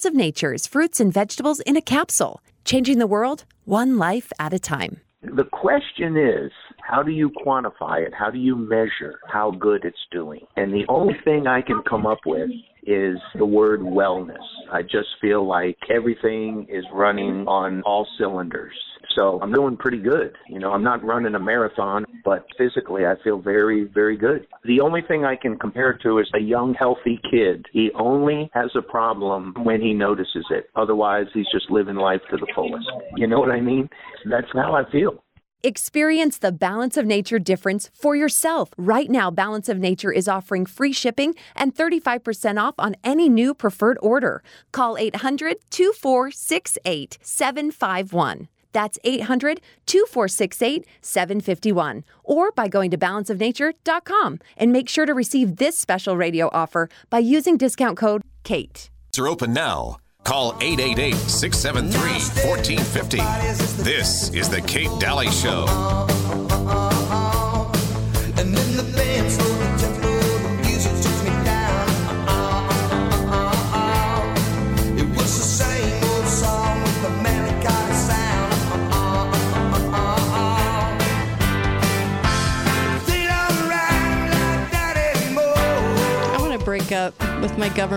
Balance of Nature's fruits and vegetables in a capsule, changing the world one life at a time. The question is, how do you quantify it? How do you measure how good it's doing? And the only thing I can come up with is the word wellness. I just feel like everything is running on all cylinders. So I'm doing pretty good. I'm not running a marathon, but physically I feel very, very good. The only thing I can compare it to is a young, healthy kid. He only has a problem when he notices it. Otherwise, he's just living life to the fullest. You know what I mean? That's how I feel. Experience the Balance of Nature difference for yourself. Right now, Balance of Nature is offering free shipping and 35% off on any new preferred order. Call 800-246-8751. That's 800-246-8751, or by going to balanceofnature.com, and make sure to receive this special radio offer by using discount code KATE. Are open now. Call 888-673-1450. This is the Kate Dalley Show. Break up with my government.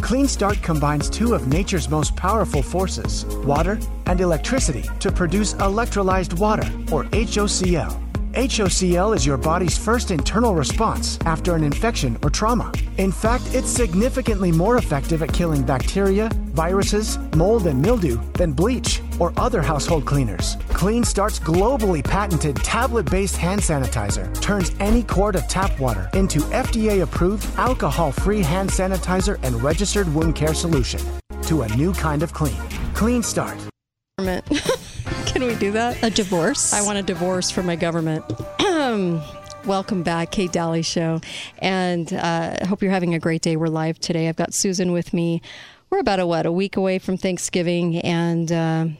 Clean Start combines two of nature's most powerful forces, water and electricity, to produce electrolyzed water, or HOCl. HOCl is your body's first internal response after an infection or trauma. In fact, it's significantly more effective at killing bacteria, viruses, mold, and mildew than bleach or other household cleaners. Clean Start's globally patented tablet-based hand sanitizer turns any quart of tap water into FDA-approved, alcohol-free hand sanitizer and registered wound care solution to a new kind of clean. Clean Start. Can we do that? A divorce? I want a divorce for my government. Welcome back, Kate Dalley Show. And I hope you're having a great day. We're live today. I've got Susan with me. We're about a week away from Thanksgiving, and I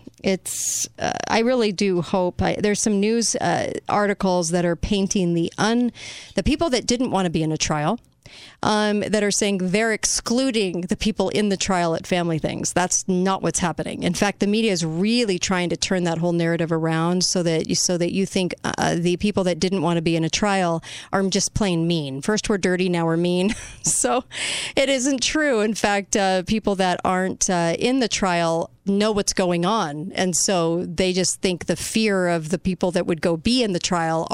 really do hope. There's some news articles that are painting the people that didn't want to be in a trial, that are saying they're excluding the people in the trial at family things. That's not what's happening. In fact, the media is really trying to turn that whole narrative around so that you think the people that didn't want to be in a trial are just plain mean. First we're dirty, now we're mean. So it isn't true. In fact, people that aren't in the trial know what's going on. And so they just think the fear of the people that would go be in the trial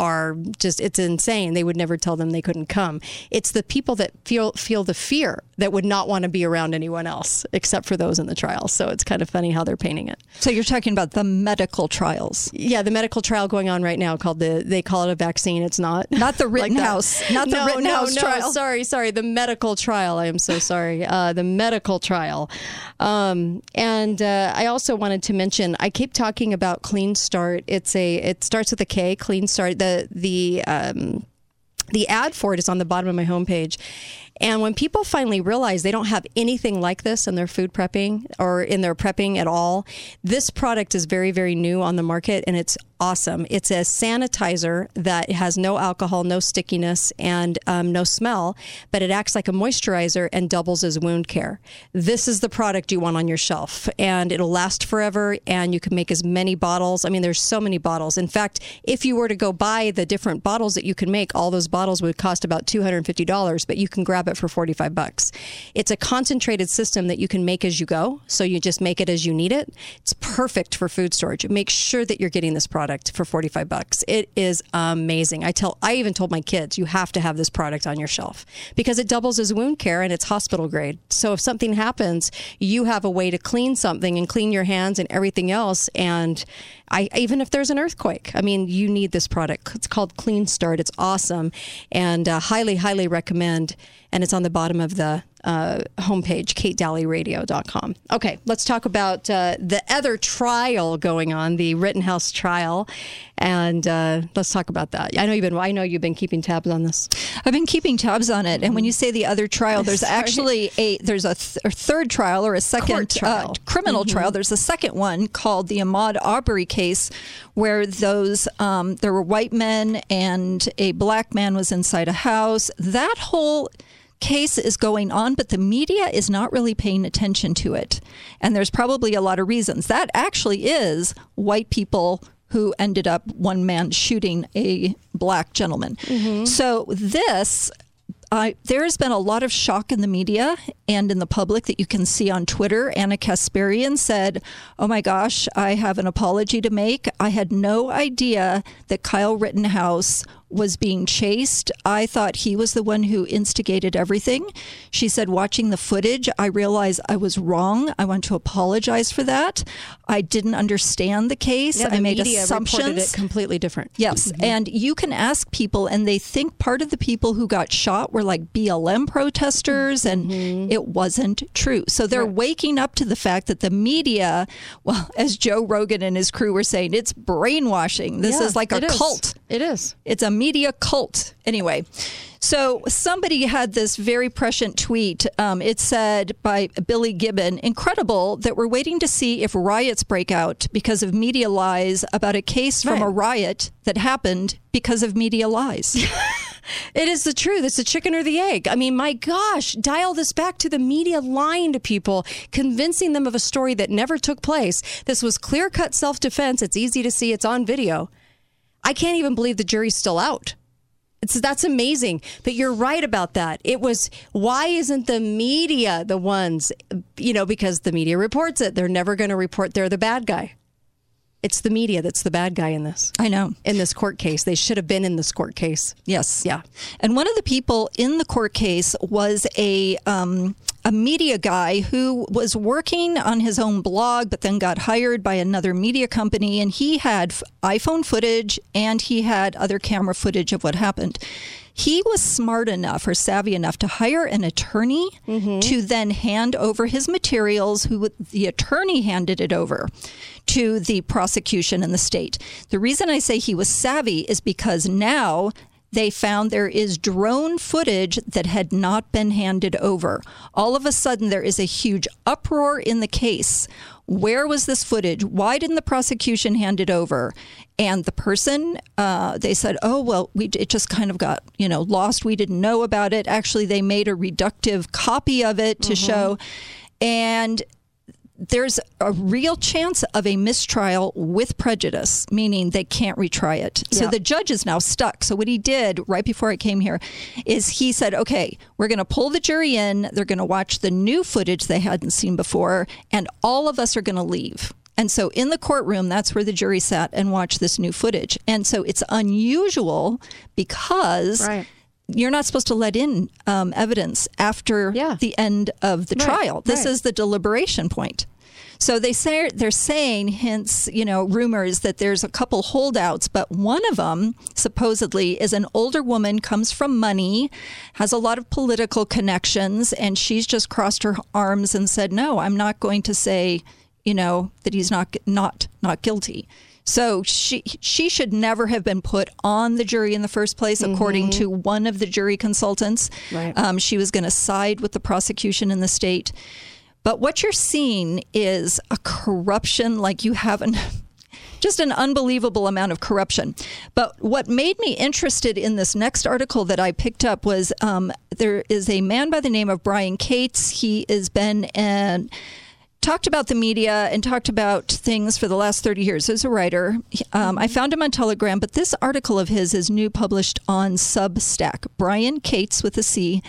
it's insane. They would never tell them they couldn't come. It's the people that feel the fear that would not want to be around anyone else except for those in the trial. So it's kind of funny how they're painting it. So you're talking about the medical trials. Yeah, the medical trial going on right now they call it a vaccine. It's not. Not the Rittenhouse. Like not the Rittenhouse trial. No, sorry. The medical trial. I am so sorry. The medical trial. I also wanted to mention, I keep talking about Clean Start. It starts with a K, Clean Start. The ad for it is on the bottom of my homepage. And when people finally realize they don't have anything like this in their food prepping or in their prepping at all, this product is very, very new on the market, and it's awesome. It's a sanitizer that has no alcohol, no stickiness, and no smell, but it acts like a moisturizer and doubles as wound care. This is the product you want on your shelf, and it'll last forever, and you can make as many bottles. I mean, there's so many bottles. In fact, if you were to go buy the different bottles that you can make, all those bottles would cost about $250, but you can grab it for $45. It's a concentrated system that you can make as you go. So you just make it as you need it. It's perfect for food storage. Make sure that you're getting this product for $45. It is amazing. I even told my kids, you have to have this product on your shelf because it doubles as wound care and it's hospital grade. So if something happens, you have a way to clean something and clean your hands and everything else. And even if there's an earthquake, I mean, you need this product. It's called Clean Start. It's awesome and highly, highly recommend. And it's on the bottom of the homepage, katedalleyradio.com. Okay, let's talk about the other trial going on, the Rittenhouse trial, and let's talk about that. I know you've been keeping tabs on this. I've been keeping tabs on it, and when you say the other trial, there's actually a third trial or a second trial. Criminal trial. There's a second one called the Ahmaud Arbery case, where there were white men and a black man was inside a house. That whole case is going on, but the media is not really paying attention to it. And there's probably a lot of reasons. That actually is white people who ended up one man shooting a black gentleman. Mm-hmm. So this, there has been a lot of shock in the media and in the public that you can see on Twitter. Anna Kasparian said, "Oh my gosh, I have an apology to make. I had no idea that Kyle Rittenhouse was being chased. I thought he was the one who instigated everything." She said, "Watching the footage, I realized I was wrong. I want to apologize for that. I didn't understand the case. I made assumptions." Reported it completely different. Yes. Mm-hmm. And you can ask people, and they think part of the people who got shot were like BLM protesters, and it wasn't true. So they're waking up to the fact that the media, well, as Joe Rogan and his crew were saying, it's brainwashing. This is like a cult. It is. It's a media cult. Anyway, so somebody had this very prescient tweet. It said by Billy Gibbon, "Incredible that we're waiting to see if riots break out because of media lies about a case from a riot that happened because of media lies." It is the truth. It's the chicken or the egg. I mean, my gosh, dial this back to the media lying to people, convincing them of a story that never took place. This was clear-cut self-defense. It's easy to see. It's on video. I can't even believe the jury's still out. That's amazing. But you're right about that. It was, why isn't the media the ones, because the media reports it. They're never going to report they're the bad guy. It's the media that's the bad guy in this. I know. In this court case. They should have been in this court case. Yes. Yeah. And one of the people in the court case was a media guy who was working on his own blog, but then got hired by another media company. And he had iPhone footage and he had other camera footage of what happened. He was smart enough or savvy enough to hire an attorney to then hand over his materials, the attorney handed it over to the prosecution in the state. The reason I say he was savvy is because now they found there is drone footage that had not been handed over. All of a sudden, there is a huge uproar in the case. Where was this footage? Why didn't the prosecution hand it over? And the person, they said, it just kind of got, lost. We didn't know about it. Actually, they made a reductive copy of it to show. And there's a real chance of a mistrial with prejudice, meaning they can't retry it. So the judge is now stuck. So what he did right before I came here is he said, okay, we're going to pull the jury in. They're going to watch the new footage they hadn't seen before, and all of us are going to leave. And so in the courtroom, that's where the jury sat and watched this new footage. And so it's unusual because you're not supposed to let in evidence after the end of the trial. This is the deliberation point. So they're saying, hence, rumors that there's a couple holdouts, but one of them supposedly is an older woman, comes from money, has a lot of political connections, and she's just crossed her arms and said, "No, I'm not going to say, that he's not guilty." So she should never have been put on the jury in the first place, according to one of the jury consultants. Right. She was going to side with the prosecution in the state. But what you're seeing is a corruption like you haven't, just an unbelievable amount of corruption. But what made me interested in this next article that I picked up was there is a man by the name of Brian Cates. He has been talked about the media and talked about things for the last 30 years as a writer. I found him on Telegram, but this article of his is new, published on Substack. Brian Cates with a C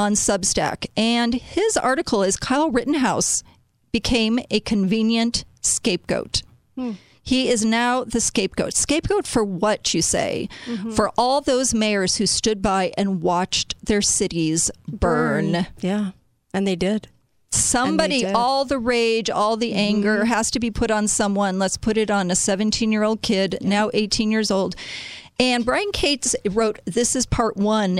on Substack. And his article is Kyle Rittenhouse became a convenient scapegoat. Hmm. He is now the scapegoat. Scapegoat for what, you say? Mm-hmm. For all those mayors who stood by and watched their cities burn. Yeah, and they did. Somebody, all the rage, all the anger has to be put on someone. Let's put it on a 17-year-old kid, now 18 years old. And Brian Cates wrote, this is part one.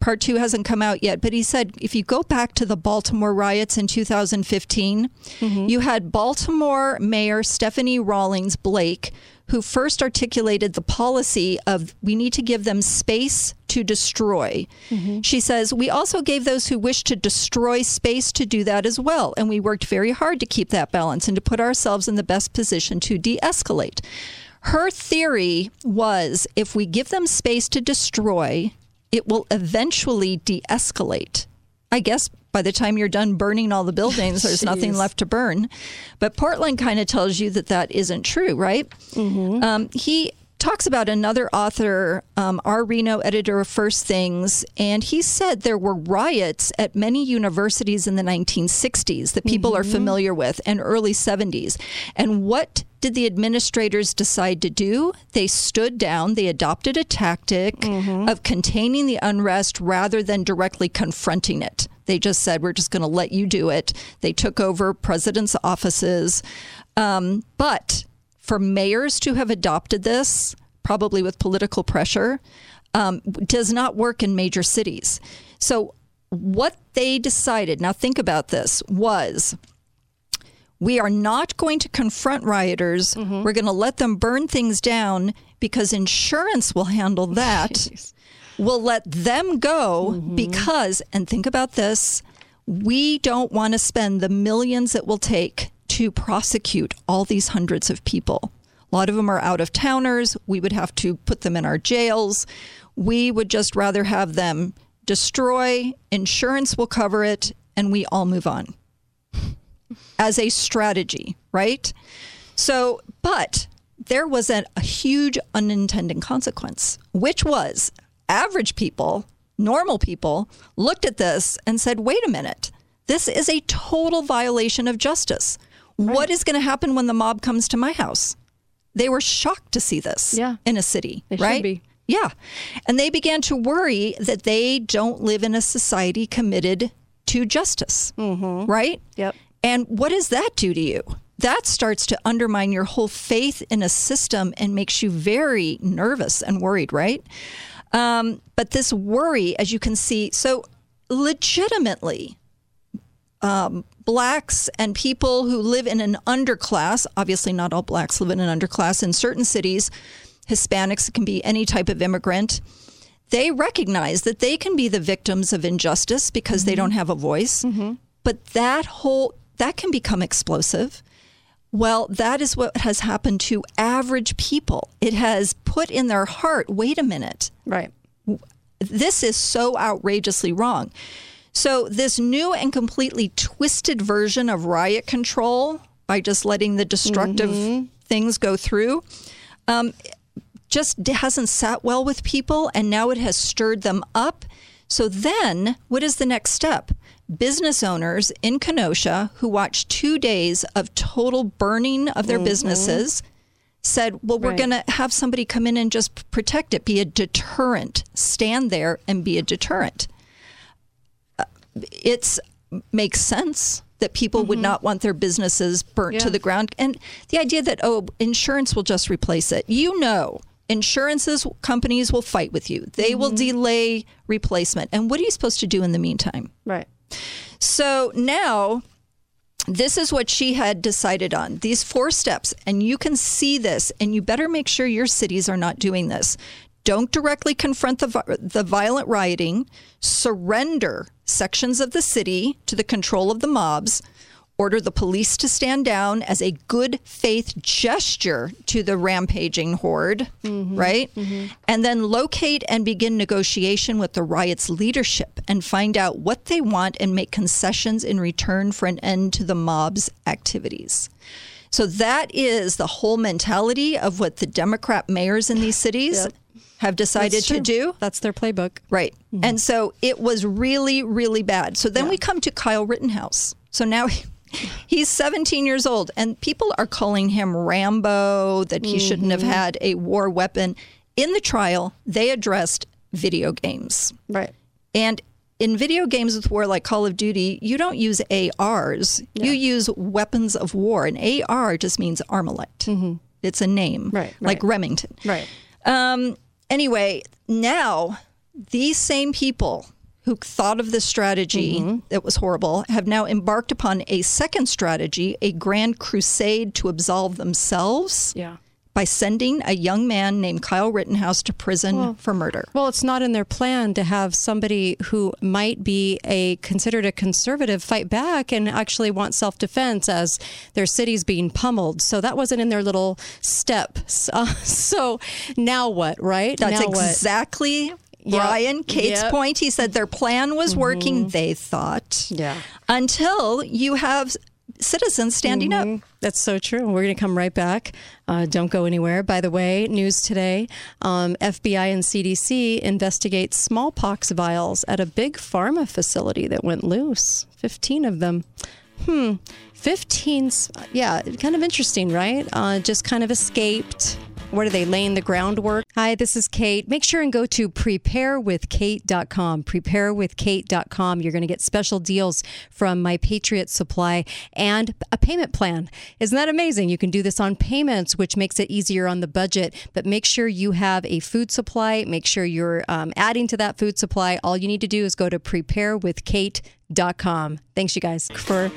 Part two hasn't come out yet, but he said, if you go back to the Baltimore riots in 2015, you had Baltimore Mayor Stephanie Rawlings-Blake, who first articulated the policy of we need to give them space to destroy. She says, we also gave those who wish to destroy space to do that as well. And we worked very hard to keep that balance and to put ourselves in the best position to de-escalate. Her theory was if we give them space to destroy, it will eventually de-escalate. I guess by the time you're done burning all the buildings, there's nothing left to burn. But Portland kind of tells you that that isn't true, right? He talks about another author, R. Reno, editor of First Things, and he said there were riots at many universities in the 1960s that people are familiar with, and early 70s. And what did the administrators decide to do? They stood down. They adopted a tactic of containing the unrest rather than directly confronting it. They just said, we're just going to let you do it. They took over presidents' offices. But for mayors to have adopted this, probably with political pressure, does not work in major cities. So what they decided, now think about this, was we are not going to confront rioters. We're going to let them burn things down because insurance will handle that. We'll let them go because, and think about this, we don't want to spend the millions it will take to prosecute all these hundreds of people. A lot of them are out-of-towners. We would have to put them in our jails. We would just rather have them destroy. Insurance will cover it, and we all move on. As a strategy, right? So, but there was a huge unintended consequence, which was average people, normal people, looked at this and said, wait a minute, this is a total violation of justice. Right. What is going to happen when the mob comes to my house? They were shocked to see this in a city, right? Should be. Yeah. And they began to worry that they don't live in a society committed to justice, right? Yep. And what does that do to you? That starts to undermine your whole faith in a system and makes you very nervous and worried, right? But this worry, as you can see, so legitimately, blacks and people who live in an underclass, obviously not all blacks live in an underclass in certain cities, Hispanics can be any type of immigrant, they recognize that they can be the victims of injustice because they don't have a voice. But that can become explosive. Well, that is what has happened to average people. It has put in their heart, wait a minute. Right. This is so outrageously wrong. So this new and completely twisted version of riot control by just letting the destructive things go through just hasn't sat well with people, and now it has stirred them up. So then what is the next step? Business owners in Kenosha who watched 2 days of total burning of their businesses said, well, we're going to have somebody come in and just protect it, be a deterrent, stand there and be a deterrent. It makes sense that people would not want their businesses burnt to the ground. And the idea that, oh, insurance will just replace it. You know, insurances companies will fight with you. They will delay replacement. And what are you supposed to do in the meantime? Right. So now this is what she had decided on, these 4 steps. And you can see this, and you better make sure your cities are not doing this. Don't directly confront the violent rioting. Surrender sections of the city to the control of the mobs. Order the police to stand down as a good faith gesture to the rampaging horde, right? And then locate and begin negotiation with the riot's leadership and find out what they want and make concessions in return for an end to the mob's activities. So that is the whole mentality of what the Democrat mayors in these cities have decided to do. That's their playbook. Right. Mm-hmm. And so it was really, really bad. So then we come to Kyle Rittenhouse. So now he's 17 years old, and people are calling him Rambo, that he shouldn't have had a war weapon. In the trial, they addressed video games. Right. And in video games with war, like Call of Duty, you don't use ARs. Yeah. You use weapons of war. An AR just means Armalite. Mm-hmm. It's a name, like Remington. Right. Anyway, now these same people who thought of this strategy that was horrible have now embarked upon a second strategy, a grand crusade to absolve themselves. Yeah. By sending a young man named Kyle Rittenhouse to prison for murder. Well, it's not in their plan to have somebody who might be considered a conservative fight back and actually want self-defense as their city's being pummeled. So that wasn't in their little step. So now what, right? That's now exactly what? Brian Cates' point. He said their plan was working, they thought, until you have citizens standing up. That's so true. We're going to come right back. Don't go anywhere. By the way, news today, FBI and CDC investigate smallpox vials at a big pharma facility that went loose. 15 of them. 15. Yeah, kind of interesting, right? Just kind of escaped. What are they, laying the groundwork? Hi, this is Kate. Make sure and go to preparewithkate.com. Preparewithkate.com. You're going to get special deals from My Patriot Supply and a payment plan. Isn't that amazing? You can do this on payments, which makes it easier on the budget. But make sure you have a food supply. Make sure you're adding to that food supply. All you need to do is go to preparewithkate.com. Thanks, you guys, for